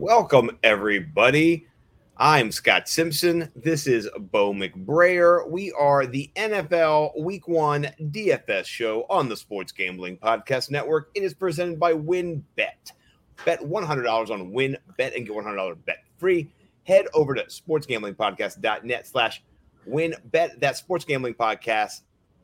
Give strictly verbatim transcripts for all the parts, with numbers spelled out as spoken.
Welcome, everybody. I'm Scott Simpson. This is Bo McBrayer. We are the N F L Week one D F S show on the Sports Gambling Podcast Network. It is presented by WynnBET. Bet one hundred dollars on WynnBET and get one hundred dollars bet free. Head over to sportsgamblingpodcast.net slash WynnBET. That's sportsgamblingpodcast,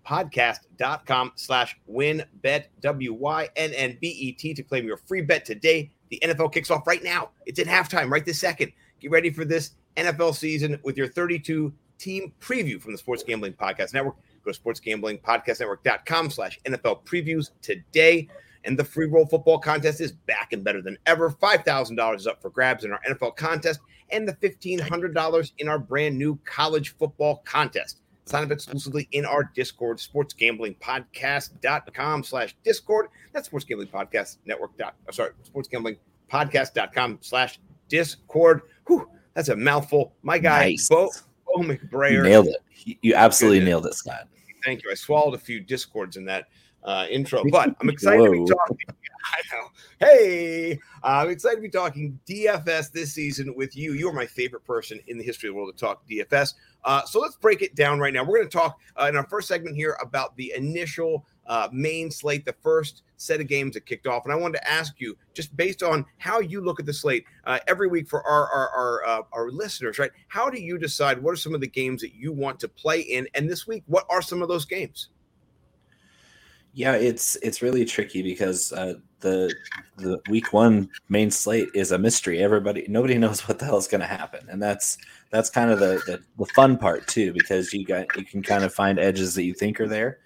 podcast.com slash WynnBET, W Y N N B E T, to claim your free bet today. The N F L kicks off right now. It's at halftime right this second. Get ready for this N F L season with your thirty-two team preview from the Sports Gambling Podcast Network. Go to sportsgamblingpodcastnetwork.com slash NFL previews today. And the free roll football contest is back and better than ever. five thousand dollars is up for grabs in our N F L contest and the fifteen hundred dollars in our brand new college football contest. Sign up exclusively in our Discord, sportsgamblingpodcast.com slash Discord. That's sportsgamblingpodcastnetwork. Sorry, sportsgamblingpodcast.com slash Discord. Whew, that's a mouthful. My guy, nice. Bo, Bo McBrayer. Nailed it. You absolutely nailed it, Scott. Thank you. I swallowed a few Discords in that uh, intro, but I'm excited to be talking. I know. Hey, uh, I'm excited to be talking D F S this season with you. You're my favorite person in the history of the world to talk D F S. Uh, so let's break it down right now. We're going to talk uh, in our first segment here about the initial uh, main slate, the first set of games that kicked off. And I wanted to ask you, just based on how you look at the slate uh, every week for our our our, uh, our listeners, right? How do you decide what are some of the games that you want to play in? And this week, what are some of those games? Yeah, it's it's really tricky because uh, the the week one main slate is a mystery. Everybody, nobody knows what the hell is going to happen, and that's that's kind of the, the the fun part too, because you got you can kind of find edges that you think are there.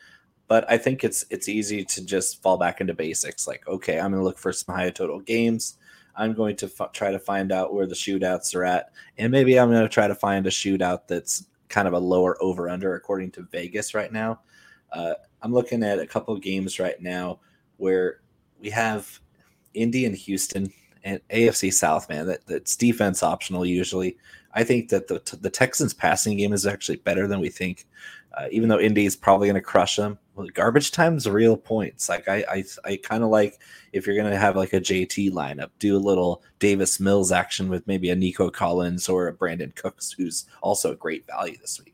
But I think it's it's easy to just fall back into basics. Like, okay, I'm going to look for some high total games. I'm going to f- try to find out where the shootouts are at, and maybe I'm going to try to find a shootout that's kind of a lower over under according to Vegas right now. Uh, I'm looking at a couple of games right now where we have Indy and Houston and A F C South, man. That, that's defense optional usually. I think that the the Texans passing game is actually better than we think, uh, even though Indy is probably going to crush them. Well, garbage time's real points. Like I I, I kind of like if you're going to have like a J T lineup, do a little Davis Mills action with maybe a Nico Collins or a Brandon Cooks, who's also a great value this week.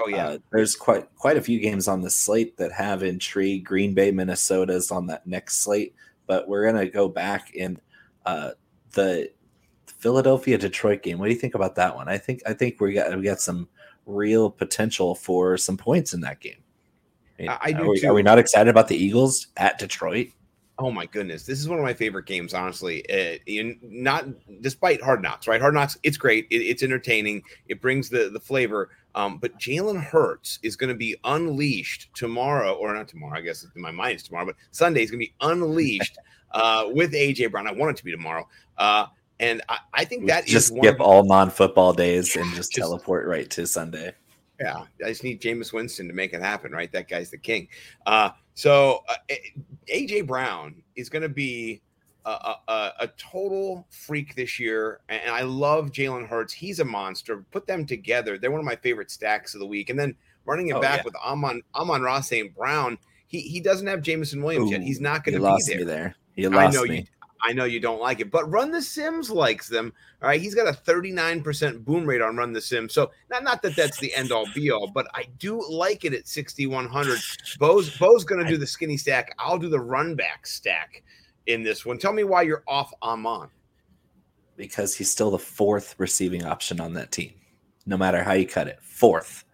Oh yeah, uh, there's quite quite a few games on the slate that have intrigue. Green Bay, Minnesota's on that next slate, but we're gonna go back in uh, the Philadelphia Detroit game. What do you think about that one? I think I think we got we got some real potential for some points in that game. I, mean, I, I do are we, too. Are we not excited about the Eagles at Detroit? Oh my goodness, this is one of my favorite games, honestly. Uh, in, not despite Hard Knocks, right? Hard Knocks, it's great, it, it's entertaining, it brings the the flavor. Um, but Jalen Hurts is going to be unleashed tomorrow, or not tomorrow, I guess in my mind it's tomorrow, but Sunday is going to be unleashed uh, with A J. Brown. I want it to be tomorrow. Uh, and I, I think that just is one skip of- all non-football days and just, just teleport right to Sunday. Yeah, I just need Jameis Winston to make it happen, right? That guy's the king. Uh, so uh, A J. Brown is going to be a, a, a total freak this year, and I love Jalen Hurts. He's a monster. Put them together. They're one of my favorite stacks of the week. And then running it oh, back yeah. with Amon, Amon-Ra Saint Brown, he he doesn't have Jameson Williams Ooh, yet. He's not going to be lost there. Me there. You lost I know me. You, I know you don't like it, but Run the Sims likes them. All right, he's got a thirty-nine percent boom rate on Run the Sims. So not not that that's the end all be all, but I do like it at sixty-one hundred. Bo's Bo's going to do the skinny stack. I'll do the run back stack in this one. Tell me why you're off Amon. Because he's still the fourth receiving option on that team, no matter how you cut it, fourth,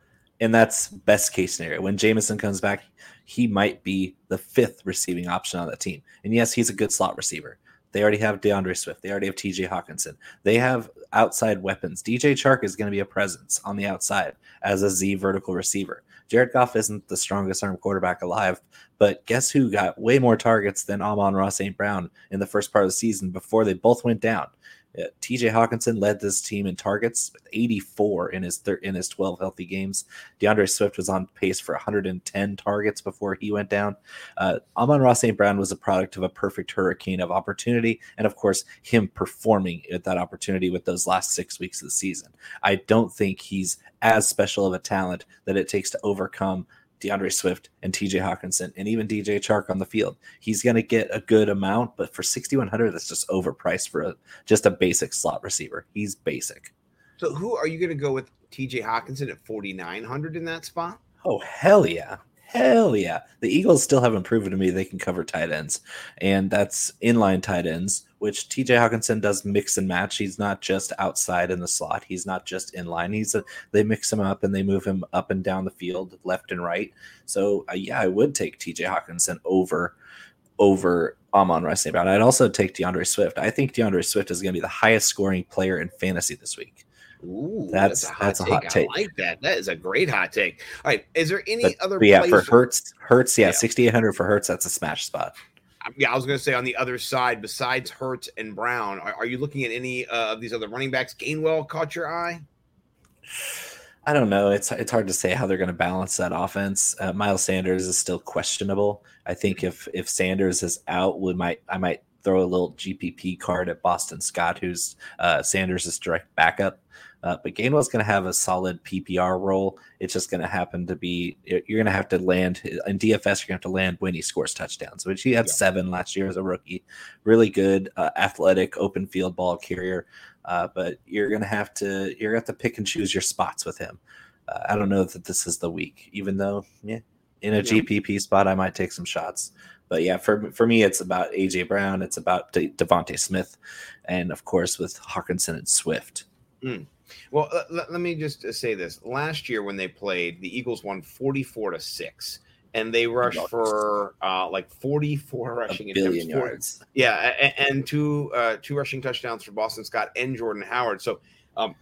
and that's best case scenario. When Jameson comes back, he might be the fifth receiving option on that team. And yes, he's a good slot receiver. They already have DeAndre Swift. They already have T J. Hockenson. They have outside weapons. D J Chark is going to be a presence on the outside as a Z vertical receiver. Jared Goff isn't the strongest arm quarterback alive, but guess who got way more targets than Amon-Ra Saint Brown in the first part of the season before they both went down? Yeah, T J. Hockenson led this team in targets with eighty-four in his thir- in his twelve healthy games. DeAndre Swift was on pace for one hundred ten targets before he went down. Uh, Amon-Ra Saint Brown was a product of a perfect hurricane of opportunity, and of course, him performing at that opportunity with those last six weeks of the season. I don't think he's as special of a talent that it takes to overcome DeAndre Swift and T J. Hockenson and even D J. Chark on the field. He's going to get a good amount, but for sixty-one hundred, that's just overpriced for a, just a basic slot receiver. He's basic. So who are you going to go with? T J. Hockenson at forty-nine hundred in that spot? Oh, hell yeah. Hell yeah. The Eagles still haven't proven to me they can cover tight ends, and that's inline tight ends, which T J. Hockenson does mix and match. He's not just outside in the slot. He's not just inline. He's a, they mix him up, and they move him up and down the field, left and right. So, uh, yeah, I would take T J. Hockenson over over Amon-Ra Saint Brown. I'd also take DeAndre Swift. I think DeAndre Swift is going to be the highest scoring player in fantasy this week. Ooh, that's that's a hot, that's take. A hot I take. I like that. That is a great hot take. All right, is there any but, other? But yeah, place for Hurts, Hurts, yeah, yeah. sixty eight hundred for Hurts. That's a smash spot. Yeah, I was going to say on the other side, besides Hurts and Brown, are, are you looking at any uh, of these other running backs? Gainwell caught your eye. I don't know. It's it's hard to say how they're going to balance that offense. Uh, Miles Sanders is still questionable. I think mm-hmm. if if Sanders is out, we might I might. throw a little G P P card at Boston Scott, who's uh, Sanders' direct backup. Uh, but Gainwell's going to have a solid P P R role. It's just going to happen to be, you're going to have to land, in D F S, you're going to have to land when he scores touchdowns, which he had yeah. seven last year as a rookie. Really good, uh, athletic, open field ball carrier. Uh, but you're going to have to, you're going to have to pick and choose your spots with him. Uh, I don't know that this is the week, even though, yeah, in a yeah. G P P spot, I might take some shots. But yeah, for for me, it's about A J. Brown. It's about De- Devontae Smith. And, of course, with Hockenson and Swift. Mm. Well, l- l- let me just say this. Last year when they played, the Eagles won forty-four to six. And they rushed oh, for uh, like forty-four rushing. A billion yards. Yeah, and, and two, uh, two rushing touchdowns for Boston Scott and Jordan Howard. So um,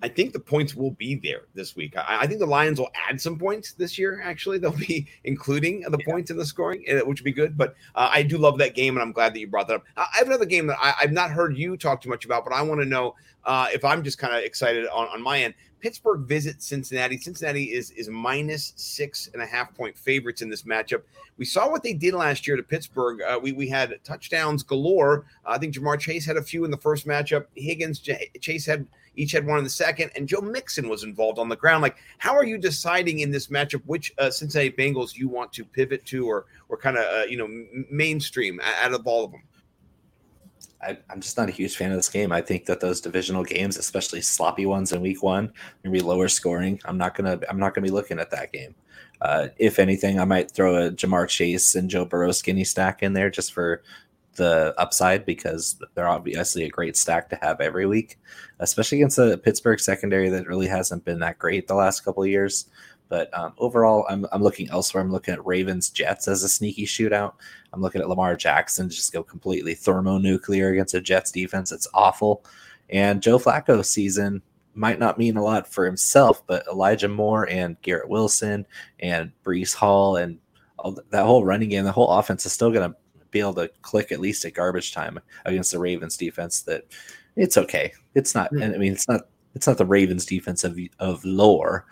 I think the points will be there this week. I, I think the Lions will add some points this year, actually. They'll be including the yeah. points in the scoring, which would be good. But uh, I do love that game, and I'm glad that you brought that up. I have another game that I, I've not heard you talk too much about, but I want to know uh, if I'm just kind of excited on, on my end. Pittsburgh visits Cincinnati. Cincinnati is is minus six and a half point favorites in this matchup. We saw what they did last year to Pittsburgh. Uh, we we had touchdowns galore. Uh, I think Ja'Marr Chase had a few in the first matchup. Higgins, J- Chase had each had one in the second, and Joe Mixon was involved on the ground. Like, how are you deciding in this matchup which uh, Cincinnati Bengals you want to pivot to, or or kind of uh, you know mainstream out of all of them? I, I'm just not a huge fan of this game. I think that those divisional games, especially sloppy ones in week one, going to be lower scoring. I'm not going to I'm not going to be looking at that game. Uh, if anything, I might throw a Ja'Marr Chase and Joe Burrow skinny stack in there just for the upside, because they're obviously a great stack to have every week, especially against the Pittsburgh secondary that really hasn't been that great the last couple of years. But um, overall, I'm I'm looking elsewhere. I'm looking at Ravens Jets as a sneaky shootout. I'm looking at Lamar Jackson just go completely thermonuclear against a Jets defense. It's awful. And Joe Flacco's season might not mean a lot for himself, but Elijah Moore and Garrett Wilson and Breece Hall and all th- that whole running game, the whole offense is still going to be able to click at least at garbage time against the Ravens defense. That it's okay. It's not. Mm. And I mean, it's not. It's not the Ravens defense of of lore.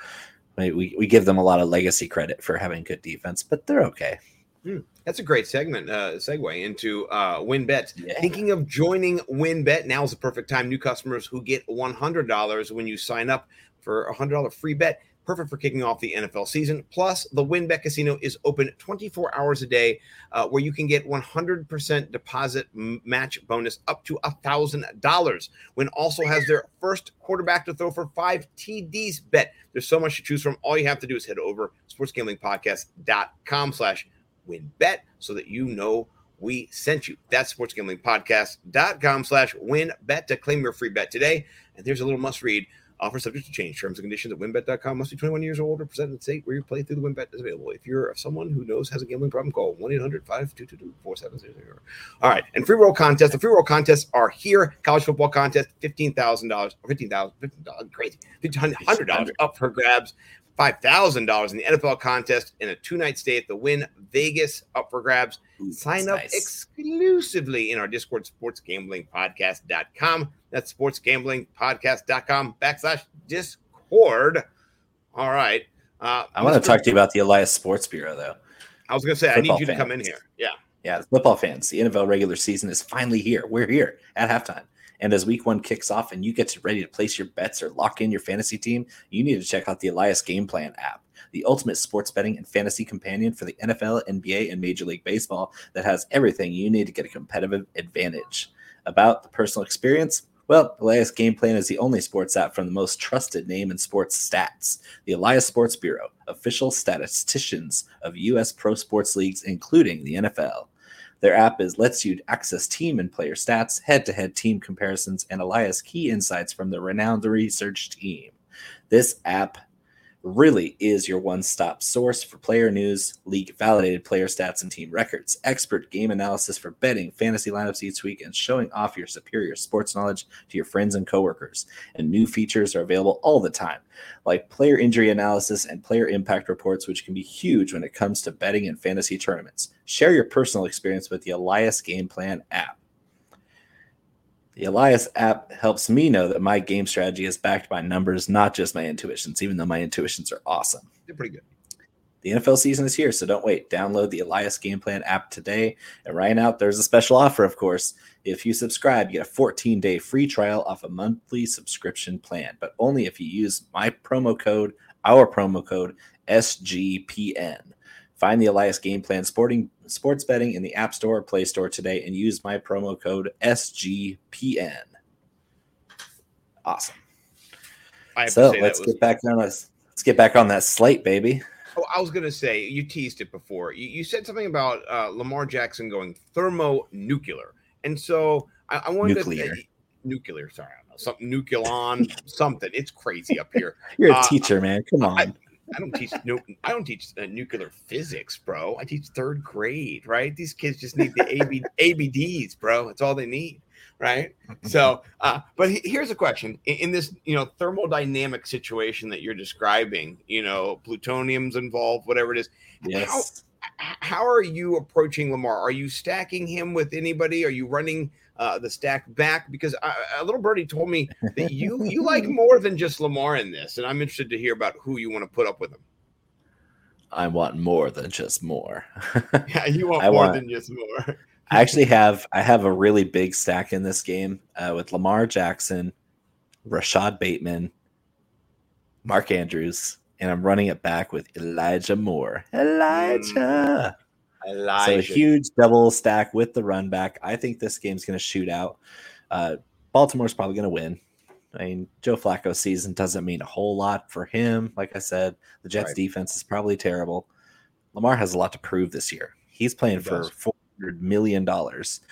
We we give them a lot of legacy credit for having good defense, but they're okay. Hmm. That's a great segment uh, segue into uh, WynnBET. Yeah. Thinking of joining WynnBET, now is the perfect time. New customers who get one hundred dollars when you sign up for a one hundred dollars free bet. Perfect for kicking off the N F L season. Plus, the WynnBET Casino is open twenty-four hours a day, uh, where you can get one hundred percent deposit match bonus up to one thousand dollars. Wynn also has their first quarterback to throw for five T Ds bet. There's so much to choose from. All you have to do is head over sportsgamblingpodcast.com slash WynnBET so that you know we sent you. That's sportsgamblingpodcast.com slash WynnBET to claim your free bet today. And there's a little must-read. Offer subject to change. Terms and conditions at WynnBET dot com. Must be twenty-one years or older. Present in the state where you play through the WynnBET is available. If you're someone who knows has a gambling problem, call one eight hundred five two two two four seven zero zero. All right. And free roll contests. The free roll contests are here. College football contest, fifteen thousand dollars. Or fifteen thousand dollars. fifteen thousand dollars. Crazy. one thousand five hundred dollars up for grabs. five thousand dollars in the N F L contest and a two-night stay at the Wynn Vegas up for grabs. Ooh, sign up nice. exclusively in our Discord, sports gambling podcast dot com. That's sports gambling podcast dot com backslash Discord. All right. Uh, I want to talk to you about the Elias Sports Bureau, though. I was going to say, football I need you fans. to come in here. Yeah. Yeah, football fans, the N F L regular season is finally here. We're here at halftime. And as week one kicks off and you get ready to place your bets or lock in your fantasy team, you need to check out the Elias Game Plan app. the ultimate sports betting and fantasy companion for the N F L, N B A, and Major League Baseball that has everything you need to get a competitive advantage. About the personal experience, well, Elias Game Plan is the only sports app from the most trusted name in sports stats, the Elias Sports Bureau, official statisticians of U S pro sports leagues, including the N F L. Their app is lets you access team and player stats, head-to-head team comparisons, and Elias key insights from the renowned research team. This app really is your one-stop source for player news, league-validated player stats and team records, expert game analysis for betting, fantasy lineups each week, and showing off your superior sports knowledge to your friends and coworkers. And new features are available all the time, like player injury analysis and player impact reports, which can be huge when it comes to betting and fantasy tournaments. Share your personal experience with the Elias Game Plan app. The Elias app helps me know that my game strategy is backed by numbers, not just my intuitions, even though my intuitions are awesome. They're pretty good. The N F L season is here, so don't wait. Download the Elias Game Plan app today. And right now, there's a special offer, of course. If you subscribe, you get a fourteen-day free trial off a monthly subscription plan, but only if you use my promo code, our promo code, S G P N. Find the Elias Game Plan sporting, sports betting in the App Store or Play Store today and use my promo code S G P N. Awesome. I have so to say let's that was- get back on us. Let's get back on that slate, baby. Oh, I was going to say, you teased it before. You, you said something about uh, Lamar Jackson going thermonuclear. And so I, I wanted nuclear. to say nuclear, sorry, I don't know, something nucleon, something. It's crazy up here. You're a uh, teacher, man. Come on. I, I don't teach no. I don't teach uh, nuclear physics, bro. I teach third grade, right? These kids just need the A B, A B Ds, bro. It's all they need, right? So, uh, but he, here's a question: in, in this, you know, thermodynamic situation that you're describing, you know, plutonium's involved, whatever it is. Yes. How, how are you approaching Lamar? Are you stacking him with anybody? Are you running uh, the stack back? Because I, a little birdie told me that you you like more than just Lamar in this, and I'm interested to hear about who you want to put up with him. I want more than just more. Yeah, you want I more want, than just more. I actually have I have a really big stack in this game uh, with Lamar Jackson, Rashad Bateman, Mark Andrews, and I'm running it back with Elijah Moore. Elijah. Mm. Elijah. So a huge double stack with the run back. I think this game's going to shoot out. Uh, Baltimore's probably going to win. I mean, Joe Flacco's season doesn't mean a whole lot for him. Like I said, the Jets' right. defense is probably terrible. Lamar has a lot to prove this year. He's playing he for four hundred million dollars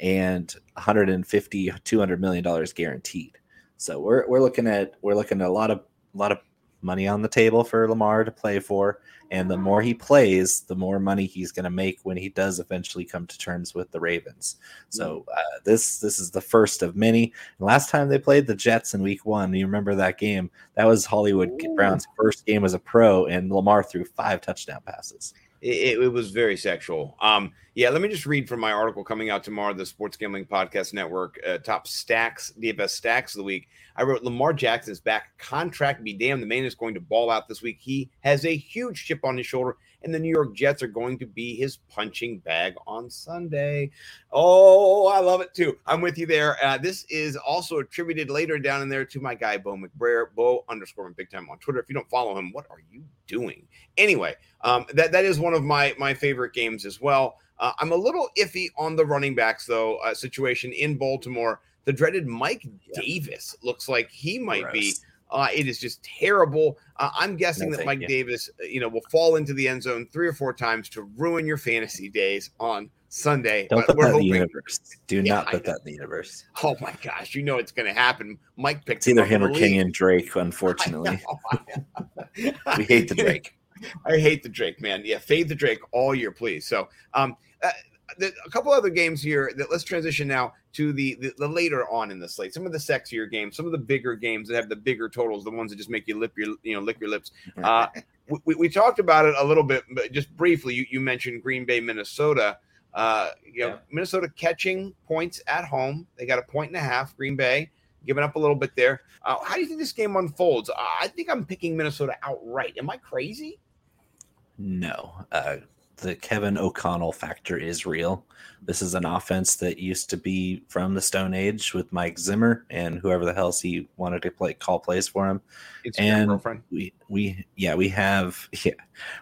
and one hundred fifty, two hundred million dollars guaranteed. So we're we're looking at we're looking at a lot of a lot of money on the table for Lamar to play for, and the more he plays, the more money he's going to make when he does eventually come to terms with the Ravens. So uh, this this is the first of many. And last time they played the Jets in week one, you remember that game? That was Hollywood Ooh. Brown's first game as a pro, and Lamar threw five touchdown passes. It, it was very sexual. Um, yeah, let me just read from my article coming out tomorrow, the Sports Gambling Podcast Network, uh, top stacks, D F S stacks of the week. I wrote, Lamar Jackson's back, contract be damned. The man is going to ball out this week. He has a huge chip on his shoulder, and the New York Jets are going to be his punching bag on Sunday. Oh, I love it, too. I'm with you there. Uh, this is also attributed later down in there to my guy, Bo McBrayer, Bo underscore big time on Twitter. If you don't follow him, what are you doing? Anyway, um, that, that is one of my, my favorite games as well. Uh, I'm a little iffy on the running backs, though, uh, situation in Baltimore. The dreaded Mike yeah. Davis looks like he might Gross. be. Uh, it is just terrible. Uh, I'm guessing no, that Mike you. Davis, you know, will fall into the end zone three or four times to ruin your fantasy days on Sunday. Don't but put we're that hoping... in the universe. Do yeah, not put that in the universe. Oh, my gosh. You know it's going to happen. Mike picked it's either him or Kenyon Drake, unfortunately. I know, I know. We hate the Drake. I hate the Drake, man. Yeah, fade the Drake all year, please. So um, uh, the, a couple other games here that let's transition now to the, the, the later on in the slate, some of the sexier games, some of the bigger games that have the bigger totals, the ones that just make you lip your, you know, lick your lips. Uh, we, we talked about it a little bit, but just briefly, you, you mentioned Green Bay, Minnesota. Uh, you know, yeah. Minnesota catching points at home. They got a point and a half, Green Bay. Giving up a little bit there. Uh, how do you think this game unfolds? Uh, I think I'm picking Minnesota outright. Am I crazy? No. Uh, the Kevin O'Connell factor is real. This is an offense that used to be from the Stone Age with Mike Zimmer and whoever the hell he wanted to play call plays for him. It's and your girlfriend. we we yeah we have yeah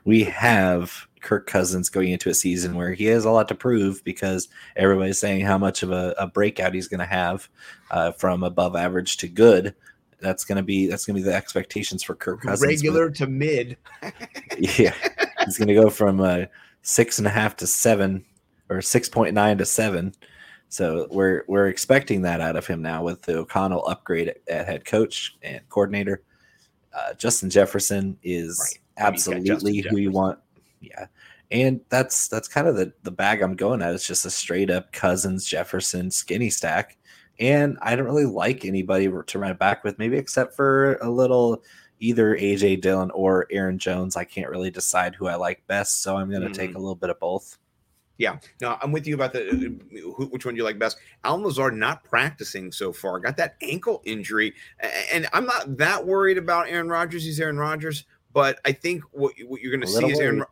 we have Kirk Cousins going into a season where he has a lot to prove because everybody's saying how much of a, a breakout he's going to have uh, from above average to good. That's going to be that's going to be the expectations for Kirk Cousins. Regular but, to mid. Yeah, he's going to go from uh, six and a half to seven. Or six point nine to seven. So we're we're expecting that out of him now with the O'Connell upgrade at, at head coach and coordinator. Uh, Justin Jefferson is right. absolutely who Jefferson. you want. Yeah. And that's that's kind of the, the bag I'm going at. It's just a straight up Cousins, Jefferson, skinny stack. And I don't really like anybody to run it back with, maybe except for a little either A J. Dillon or Aaron Jones. I can't really decide who I like best, so I'm going to mm-hmm. take a little bit of both. Yeah, no, I'm with you about the who, which one do you like best. Allen Lazard not practicing so far. Got that ankle injury, and I'm not that worried about Aaron Rodgers. He's Aaron Rodgers, but I think what, what you're going to see is worried. Aaron.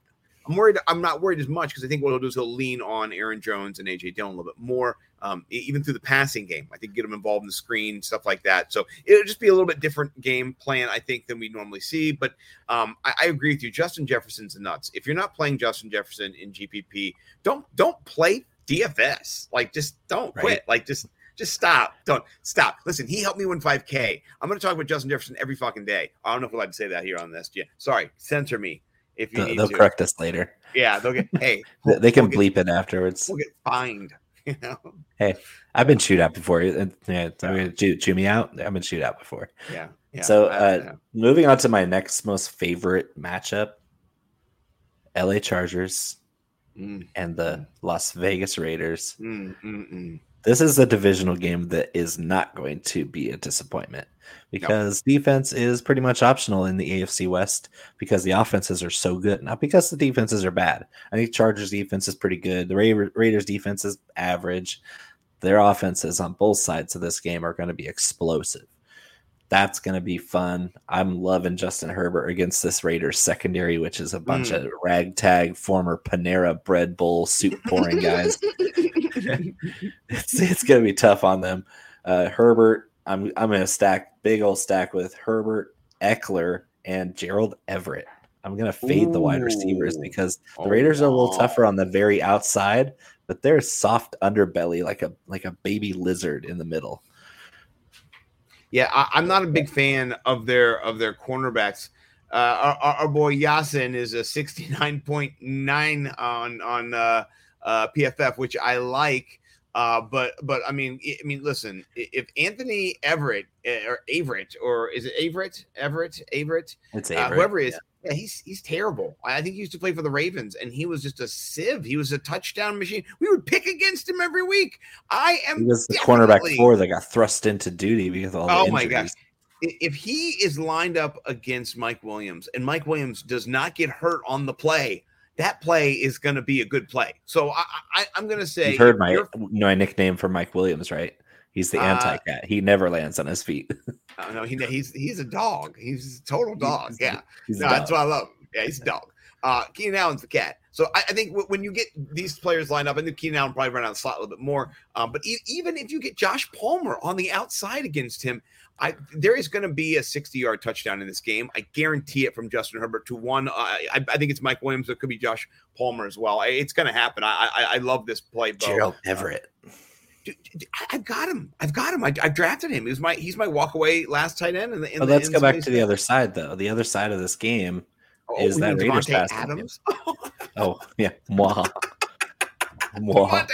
I'm worried. I'm not worried as much because I think what he'll do is he'll lean on Aaron Jones and A J. Dillon a little bit more, um, even through the passing game. I think get him involved in the screen, stuff like that. So it'll just be a little bit different game plan, I think, than we normally see. But um, I, I agree with you. Justin Jefferson's nuts. If you're not playing Justin Jefferson in G P P, don't don't play D F S. Like just don't right. quit. Like just. Just stop. Don't stop. Listen, he helped me win five K. I'm going to talk about Justin Jefferson every fucking day. I don't know if we're allowed to say that here on this. Yeah, sorry. Censor me. If you they'll, they'll correct us later. Yeah, they'll get. Hey, they, they can we'll bleep get, it afterwards. We'll get fined. You know. Hey, I've been chewed out before. Yeah, gonna chew, chew me out. I've been chewed out before. Yeah. yeah so uh, moving on to my next most favorite matchup: L A Chargers mm. and the Las Vegas Raiders. Mm, mm, mm. This is a divisional game that is not going to be a disappointment because no. defense is pretty much optional in the A F C West because the offenses are so good. Not because the defenses are bad. I think Chargers defense is pretty good. The Ra- Raiders defense is average. Their offenses on both sides of this game are going to be explosive. That's going to be fun. I'm loving Justin Herbert against this Raiders secondary, which is a bunch mm. of ragtag former Panera Bread Bowl soup pouring guys. it's it's going to be tough on them. Uh, Herbert, I'm I'm going to stack big old stack with Herbert, Eckler, and Gerald Averett. I'm going to fade Ooh. the wide receivers because the oh, Raiders are a little tougher on the very outside, but they're soft underbelly like a like a baby lizard in the middle. Yeah, I, I'm not a big fan of their of their cornerbacks. Uh, our, our boy Yasin is a sixty-nine point nine on on uh, uh, P F F, which I like. Uh, but but I mean I mean listen, if Anthony Everett or Averett or is it Averett Everett Averett, it's Averett. Uh, whoever it is. Yeah. Yeah, he's he's terrible. I think he used to play for the Ravens, and he was just a sieve. He was a touchdown machine. We would pick against him every week. I am he was the cornerback four that got thrust into duty because of all the injuries. Oh my gosh. If he is lined up against Mike Williams, and Mike Williams does not get hurt on the play, that play is going to be a good play. So I, I I'm going to say, you've heard my you know, my nickname for Mike Williams, right? He's the anti-cat. Uh, he never lands on his feet. Oh, no, he, he's he's a dog. He's a total dog. Yeah, he's no, dog. That's what I love. Yeah, he's a dog. Uh, Keenan Allen's the cat. So I, I think w- when you get these players lined up, I think Keenan Allen probably ran out of the slot a little bit more. Um, but e- even if you get Josh Palmer on the outside against him, I there is going to be a sixty-yard touchdown in this game. I guarantee it from Justin Herbert to one. Uh, I, I think it's Mike Williams. It could be Josh Palmer as well. I, it's going to happen. I, I I love this play, Bo. Gerald Everett. Uh, Dude, I've got him. I've got him. I, I drafted him. He was my he's my walk away last tight end. And oh, let's go back space. to the other side though. The other side of this game oh, is that Raiders pass Adams. Oh. oh yeah, Mwah. Mwah.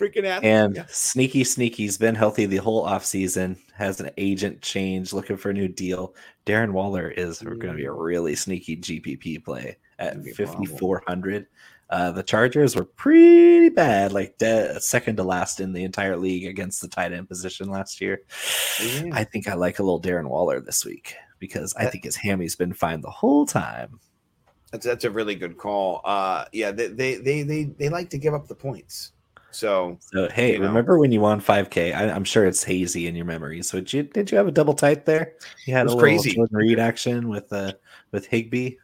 Freaking Adams. And yeah. sneaky, sneaky's been healthy the whole offseason. Has an agent change, looking for a new deal. Darren Waller is mm. going to be a really sneaky G P P play at fifty-four hundred. Uh, the Chargers were pretty bad, like de- second to last in the entire league against the tight end position last year. Yeah. I think I like a little Darren Waller this week because I that, think his hammy's been fine the whole time. That's that's a really good call. Uh, yeah, they, they they they they like to give up the points. So, so hey, you know. Remember when you won five K? I, I'm sure it's hazy in your memory. So did you did you have a double tight there? You had it was a little crazy Jordan Reed action with uh with Higbee.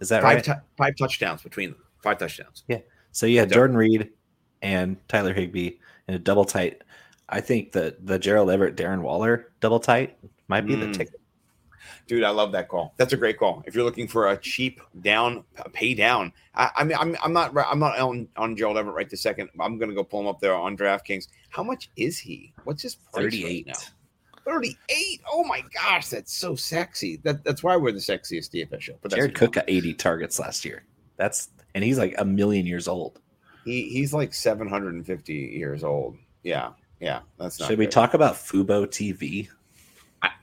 Is that five right? T- five touchdowns between them. Five touchdowns. Yeah. So you had so, Jordan Reed and Tyler Higbee in a double tight. I think the, the Gerald Averett, Darren Waller double tight might be mm. the ticket. Dude, I love that call. That's a great call. If you're looking for a cheap down, pay down. I, I mean, I'm I'm not I'm not on, on Gerald Averett right this second. I'm gonna go pull him up there on DraftKings. How much is he? What's his price thirty-eight right now? thirty-eight. Oh my gosh, that's so sexy. That that's why we're the sexiest D F S show. But Jared Cook got eighty targets last year. That's and he's like a million years old. He he's like seven hundred fifty years old. Yeah, yeah. That's not. Should we talk about fubo T V?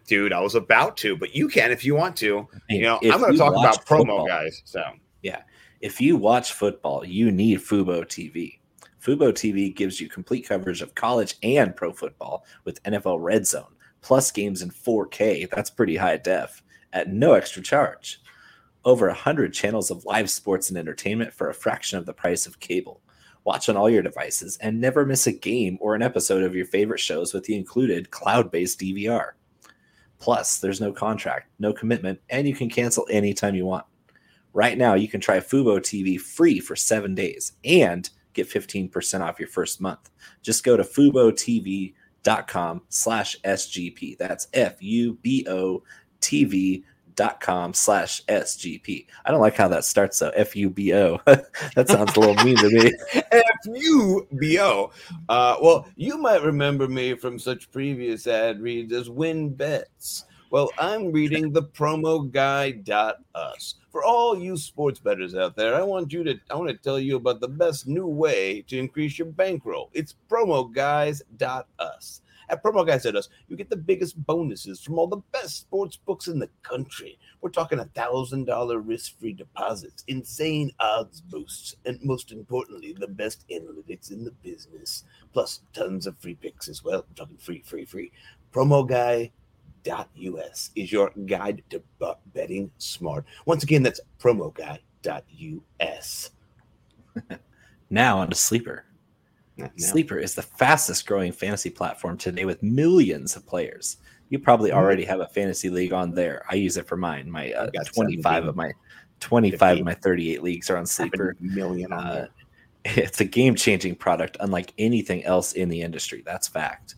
Dude, I was about to, but you can if you want to. You know, if I'm going to talk about football, promo guys. So yeah, if you watch football, you need fubo T V. fubo T V gives you complete coverage of college and pro football with N F L Red Zone plus games in four K. That's pretty high def at no extra charge. Over a hundred channels of live sports and entertainment for a fraction of the price of cable. Watch on all your devices and never miss a game or an episode of your favorite shows with the included cloud-based D V R. Plus, there's no contract, no commitment, and you can cancel anytime you want. Right now, you can try fubo T V free for seven days and get fifteen percent off your first month. Just go to fubo T V dot com slash S G P. That's F U B O T V dot com slash S G P. I don't like how that starts, though. F U B O. That sounds a little mean to me. F U B O. Uh, well, you might remember me from such previous ad reads as WynnBET. Well, I'm reading the promo guy dot U S. For all you sports bettors out there, I want you to I want to tell you about the best new way to increase your bankroll. It's promo guys dot U S. At PromoGuy.us, you get the biggest bonuses from all the best sports books in the country. We're talking one thousand dollars risk-free deposits, insane odds boosts, and most importantly, the best analytics in the business. Plus, tons of free picks as well. I'm talking free, free, free. promo guy dot U S is your guide to betting smart. Once again, that's promo guy dot U S. Now on to Sleeper. No. Sleeper is the fastest growing fantasy platform today with millions of players. You probably already have a fantasy league on there. I use it for mine. My uh, twenty-five of my twenty-five of my thirty-eight leagues are on Sleeper. Million on there. Uh, it's a game-changing product unlike anything else in the industry. That's fact.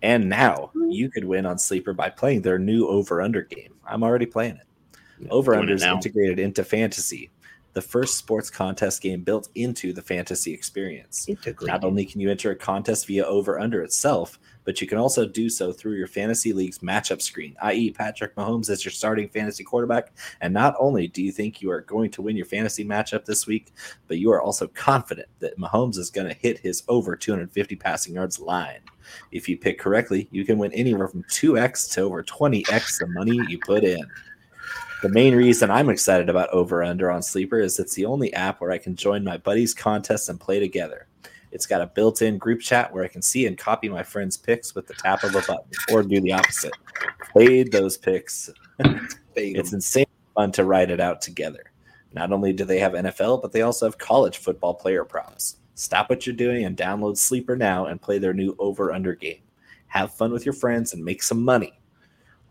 And now you could win on Sleeper by playing their new over-under game. I'm already playing it. Yeah, over-under is integrated into fantasy. The first sports contest game built into the fantasy experience. Integrated. Not only can you enter a contest via over-under itself, but you can also do so through your fantasy league's matchup screen, that is. Patrick Mahomes is your starting fantasy quarterback, and not only do you think you are going to win your fantasy matchup this week, but you are also confident that Mahomes is going to hit his over two hundred fifty passing yards line. If you pick correctly, you can win anywhere from two x to over twenty x the money you put in. The main reason I'm excited about Over Under on Sleeper is it's the only app where I can join my buddies' contests and play together. It's got a built-in group chat where I can see and copy my friends' picks with the tap of a button, or do the opposite. Fade those picks. It's insanely fun to write it out together. Not only do they have N F L, but they also have college football player props. Stop what you're doing and download Sleeper now and play their new Over Under game. Have fun with your friends and make some money.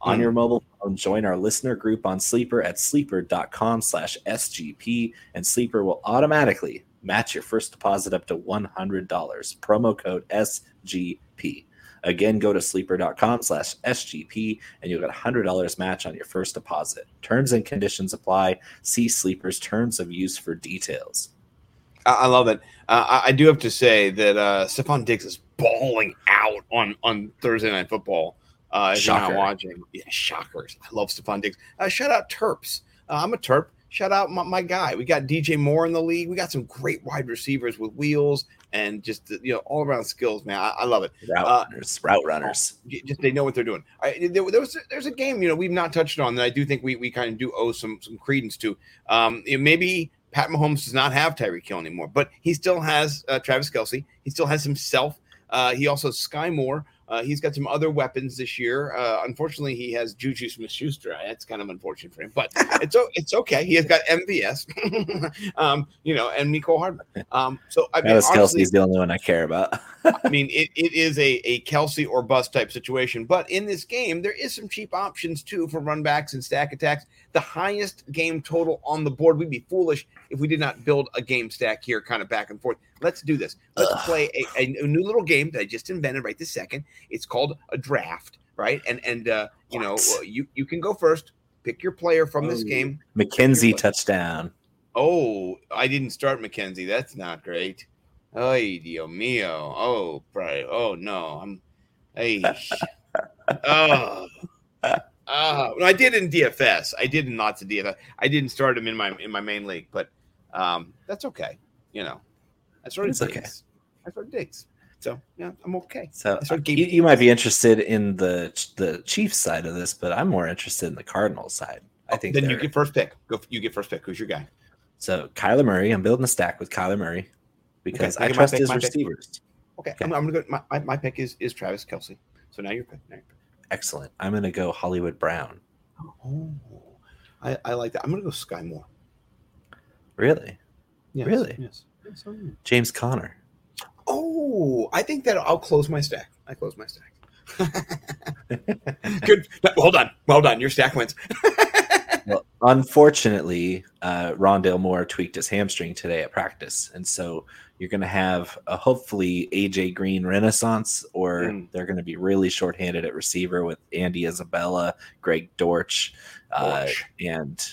On your mobile phone, join our listener group on Sleeper at sleeper.com slash SGP, and Sleeper will automatically match your first deposit up to one hundred dollars. Promo code S G P. Again, go to sleeper.com slash SGP, and you'll get a one hundred dollars match on your first deposit. Terms and conditions apply. See Sleeper's terms of use for details. I love it. Uh, I do have to say that uh, Stephon Diggs is balling out on, on Thursday Night Football. Uh, if Shocker. You're not watching. Yeah, shockers. I love Stephon Diggs. Uh, shout out Terps. Uh, I'm a Terp. Shout out my, my guy. We got D J Moore in the league. We got some great wide receivers with wheels and just, you know, all around skills, man. I, I love it. Route uh, runners. Route runners. Just they know what they're doing. I, there, there was, there's a game, you know, we've not touched on that I do think we, we kind of do owe some some credence to. Um, you know, maybe Pat Mahomes does not have Tyreek Hill anymore, but he still has uh, Travis Kelsey. He still has himself. Uh, he also has Sky Moore. Uh, he's got some other weapons this year. Uh, unfortunately, he has Juju Smith-Schuster. That's kind of unfortunate for him, but it's it's okay. He has got M V S, um, you know, and Mecole Hardman. Um, so I mean, honestly, Kelsey's the only one I care about. I mean, it, it is a, a Kelsey or bust type situation. But in this game, there is some cheap options too for run backs and stack attacks. The highest game total on the board. We'd be foolish if we did not build a game stack here, kind of back and forth. Let's do this. Let's Ugh. play a, a new little game that I just invented right this second. It's called a draft, right? And and uh, you know, you, you can go first. Pick your player from this game. McKenzie touchdown. Oh, I didn't start McKenzie. That's not great. Ay, Dio mio. Oh, probably. Oh no. I'm. Ay. oh. Uh, I did in D F S. I did in lots of D F S. I didn't start him in my in my main league, but um, that's okay. You know, I started digs. Okay. I started digs. So yeah, I'm okay. So you, you might be interested in the the Chiefs side of this, but I'm more interested in the Cardinals side. I think. Oh, then you get first pick. Go. You get first pick. Who's your guy? So Kyler Murray. I'm building a stack with Kyler Murray because okay, I trust pick, his receivers. Okay. okay, I'm, I'm gonna go. My, my my pick is is Travis Kelsey. So now you're pick. Now you're pick. Excellent. I'm gonna go Hollywood Brown. Oh, I, I like that. I'm gonna go Sky Moore. Really? Yes, really? Yes. yes James Conner. Oh, I think that I'll close my stack. I close my stack. Good. No, hold on. Well done. Your stack wins. Well, unfortunately, uh, Rondale Moore tweaked his hamstring today at practice, and so you're going to have a hopefully A J. Green renaissance, or mm. they're going to be really shorthanded at receiver with Andy Isabella, Greg Dortch, uh, and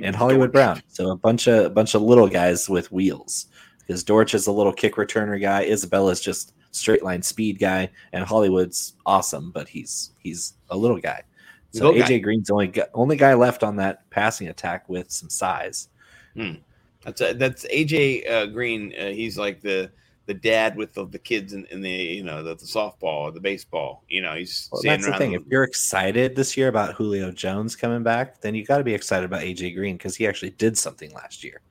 and Hollywood Dortch. Brown. So a bunch of a bunch of little guys with wheels. Because Dortch is a little kick returner guy, Isabella's just straight line speed guy, and Hollywood's awesome, but he's he's a little guy. So little A J guy. Green's the only guy, only guy left on that passing attack with some size. Hmm. That's a, that's A J uh, Green. Uh, he's like the the dad with the, the kids in, in the you know the, the softball, or the baseball. You know he's. Well, that's the thing. Them. If you're excited this year about Julio Jones coming back, then you got to be excited about A J Green because he actually did something last year.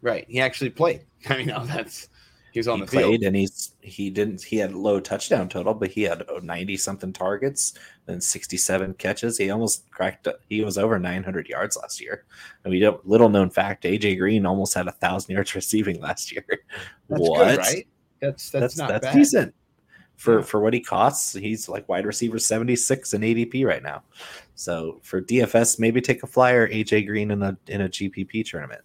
Right, he actually played. I mean, no, that's he was on he the played field, and he's he didn't he had low touchdown total, but he had ninety something targets and sixty-seven catches. He almost cracked. He was over nine hundred yards last year, and we don't little known fact: A J Green almost had a thousand yards receiving last year. That's what? Good, right? That's that's, that's not that's bad. Decent for yeah. for what he costs. He's like wide receiver seventy-six in A D P right now. So for D F S, maybe take a flyer A J Green in a in a G P P tournament.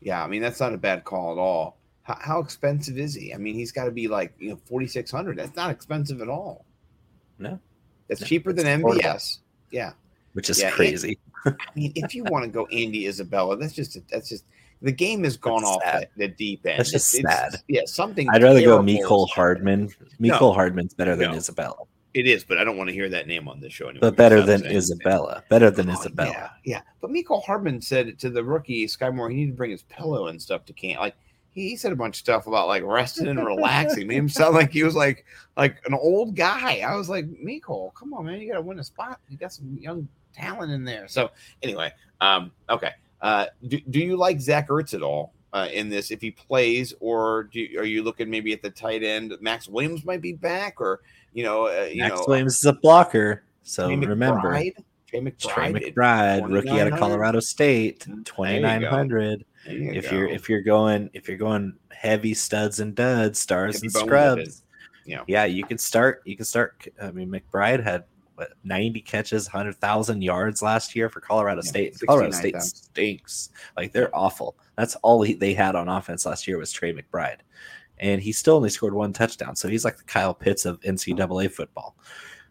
Yeah, I mean, that's not a bad call at all. How, how expensive is he? I mean, he's got to be like, you know, forty-six hundred dollars. That's not expensive at all. No. That's no, cheaper than M B S. Yeah. Which is yeah, crazy. And, I mean, if you want to go Andy Isabella, that's just, that's just, the game has gone that's off the, the deep end. That's just it's, sad. It's, yeah, something. I'd rather go Mecole Hardman. Mecole no, Hardman's better than no. Isabella. It is, but I don't want to hear that name on this show anymore. But better than Isabella. Better than oh, Isabella. Yeah, yeah. But Mecole Hardman said to the rookie, Sky Moore, he needed to bring his pillow and stuff to camp. Like he, he said a bunch of stuff about like resting and relaxing. Made him sound like he was like like an old guy. I was like, Mecole, come on, man. You gotta win a spot. You got some young talent in there. So anyway, um, okay. Uh do, do you like Zach Ertz at all? Uh, in this, if he plays, or do you, are you looking maybe at the tight end? Max Williams might be back, or you know, uh, you Max know, Williams is a blocker. So Trey McBride, remember, Trey McBride, Trey McBride rookie out of Colorado State, twenty-nine hundred. You if go. you're if you're going if you're going heavy studs and duds, stars heavy and scrubs, yeah, yeah, you can start. You can start. I mean, McBride had what, ninety catches, one hundred thousand yards last year for Colorado yeah, State. Colorado State thousand. Stinks. Like they're awful. That's all he, they had on offense last year was Trey McBride. And he still only scored one touchdown. So he's like the Kyle Pitts of N C double A football.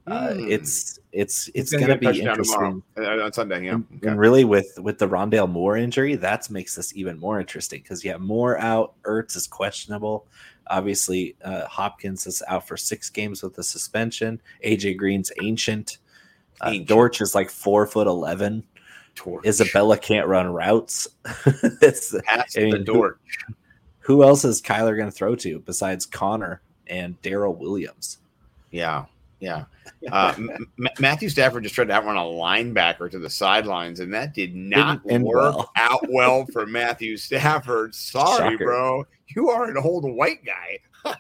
Uh, mm. It's it's it's going to be interesting. Tomorrow, on Sunday, yeah. And, okay. and really with, with the Rondale Moore injury, that makes this even more interesting because you have Moore out. Ertz is questionable. Obviously, uh, Hopkins is out for six games with a suspension. A J. Green's ancient. Uh, ancient. Dortch is like four foot eleven. Torch. Isabella can't run routes. That's I mean, the Dortch. Who, who else is Kyler going to throw to besides Connor and Darryl Williams? Yeah, yeah. Uh, M- Matthew Stafford just tried to outrun a linebacker to the sidelines, and that did not work well. out well for Matthew Stafford. Sorry, Shocker. bro. You are an old white guy.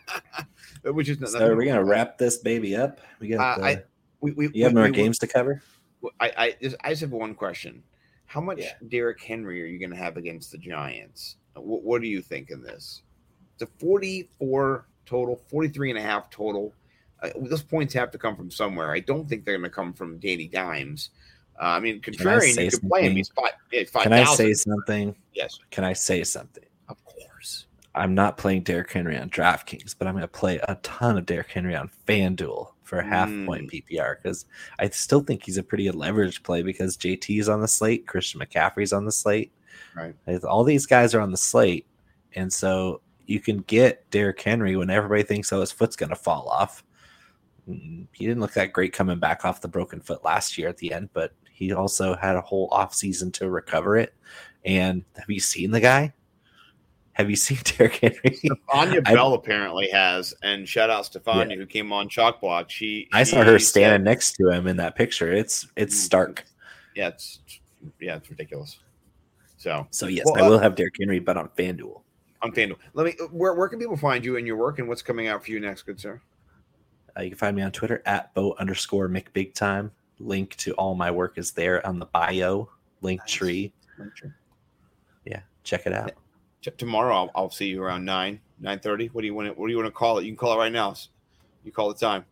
which is so. Are we gonna wrap this baby up? We got. Uh, the, I, we, we, you have we, more we, games we, to cover. I I just, I just have one question. How much yeah. Derrick Henry are you going to have against the Giants? What, what do you think in this? It's a forty-four total, forty-three and a half total. Uh, those points have to come from somewhere. I don't think they're going to come from Danny Dimes. Uh, I mean, contrarian, you could play him. He's five thousand. Can I say something? Yes. Can I say something? Of course. I'm not playing Derrick Henry on DraftKings, but I'm going to play a ton of Derrick Henry on FanDuel for half point P P R, because I still think he's a pretty leveraged play because J T is on the slate, Christian McCaffrey's on the slate, right? All these guys are on the slate, and so you can get Derrick Henry when everybody thinks, oh, his foot's going to fall off. He didn't look that great coming back off the broken foot last year at the end, but he also had a whole offseason to recover it. And have you seen the guy? Have you seen Derrick Henry? Stefania Bell I, apparently has, and shout out Stefania yeah. who came on Chalk Block. She, I she, saw her standing said, next to him in that picture. It's it's stark. Yeah, it's yeah, it's ridiculous. So so yes, well, I uh, will have Derrick Henry, but on FanDuel. On FanDuel, let me. Where where can people find you and your work, and what's coming out for you next, good sir? Uh, you can find me on Twitter at Bo underscore McBigtime. Link to all my work is there on the bio link nice. tree. Yeah, check it out. Tomorrow, I'll, I'll see you around nine, nine thirty. What do you want? To, what do you want to call it? You can call it right now. You call the time.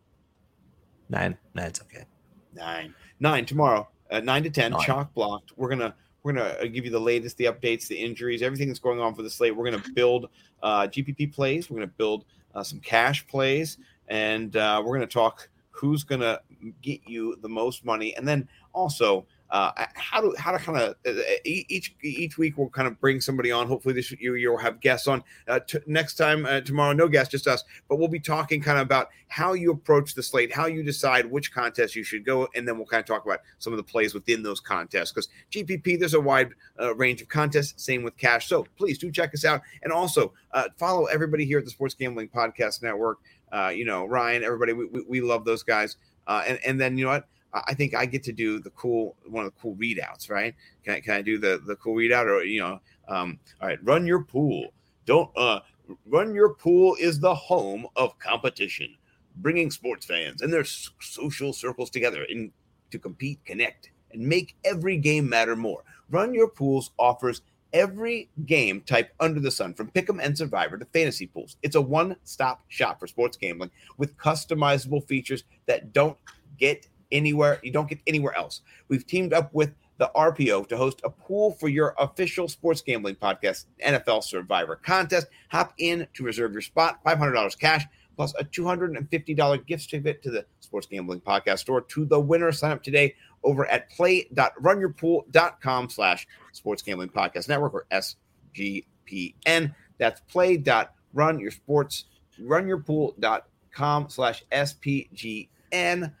Nine, nine's okay. Nine, nine tomorrow at nine to ten. Nine. Chalk Blocked. We're gonna we're gonna give you the latest, the updates, the injuries, everything that's going on for the slate. We're gonna build uh, G P P plays. We're gonna build uh, some cash plays, and uh, we're gonna talk who's gonna get you the most money, and then also. Uh, how to how to kind of uh, each each week we'll kind of bring somebody on. Hopefully this you you'll have guests on uh, t- next time uh, tomorrow. No guests, just us. But we'll be talking kind of about how you approach the slate, how you decide which contests you should go, and then we'll kind of talk about some of the plays within those contests. Because G P P, there's a wide uh, range of contests. Same with cash. So please do check us out, and also uh, follow everybody here at the Sports Gambling Podcast Network. Uh, you know, Ryan, everybody, we we, we love those guys. Uh, and and then you know what. I think I get to do the cool one of the cool readouts, right? Can I can I do the, the cool readout or you know? Um, all right, run your pool. Don't uh, run your pool is the home of competition, bringing sports fans and their social circles together in to compete, connect, and make every game matter more. Run Your Pools offers every game type under the sun, from Pick'em and Survivor to fantasy pools. It's a one-stop shop for sports gambling with customizable features that don't get. Anywhere you don't get anywhere else. We've teamed up with the R P O to host a pool for your official sports gambling podcast, N F L Survivor contest. Hop in to reserve your spot, five hundred dollars cash, plus a two hundred fifty dollars gift certificate to the Sports Gambling Podcast store to the winner. Sign up today over at play.run your pool dot com slash sports gambling podcast network or S G P N. That's play.run your sports, runyourpool.com slash S P G N.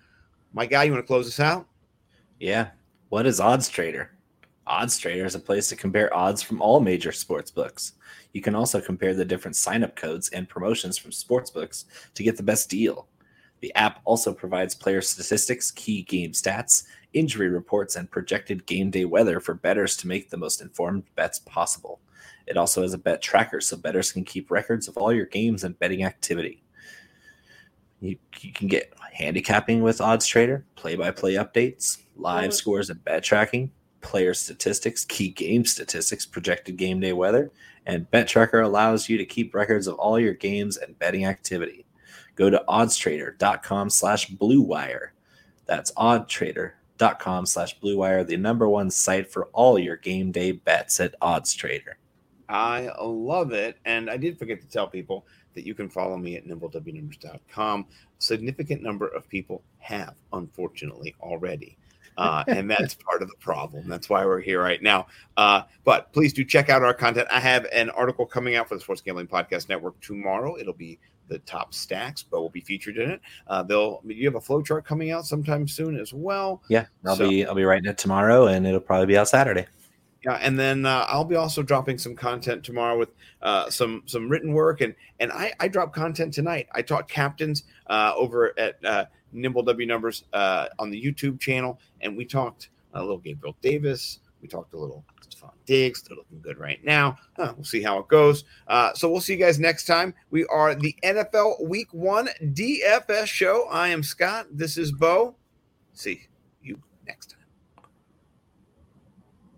My guy, you want to close this out? Yeah. What is Odds Trader? Odds Trader is a place to compare odds from all major sports books. You can also compare the different sign-up codes and promotions from sports books to get the best deal. The app also provides player statistics, key game stats, injury reports, and projected game day weather for bettors to make the most informed bets possible. It also has a bet tracker so bettors can keep records of all your games and betting activity. You, you can get handicapping with Odds Trader, play-by-play updates, live scores and bet tracking, player statistics, key game statistics, projected game day weather, and Bet Tracker allows you to keep records of all your games and betting activity. Go to oddstrader.com slash bluewire. That's oddstrader.com slash bluewire, the number one site for all your game day bets at Odds Trader. I love it, and I did forget to tell people that you can follow me at nimble w numbers dot com. A significant number of people have, unfortunately, already. Uh, and that's part of the problem. That's why we're here right now. Uh, but please do check out our content. I have an article coming out for the Sports Gambling Podcast Network tomorrow. It'll be the top stacks, but will be featured in it. Uh, they'll you have a flow chart coming out sometime soon as well. Yeah, I'll so, be I'll be writing it tomorrow, and it'll probably be out Saturday. Yeah, and then uh, I'll be also dropping some content tomorrow with uh, some some written work, and and I, I drop content tonight. I taught captains uh, over at uh, Nimble W Numbers uh, on the YouTube channel, and we talked a little Gabriel Davis. We talked a little Stephon Diggs. They're looking good right now. Huh, we'll see how it goes. Uh, so we'll see you guys next time. We are the N F L Week One D F S show. I am Scott. This is Bo. See you next time.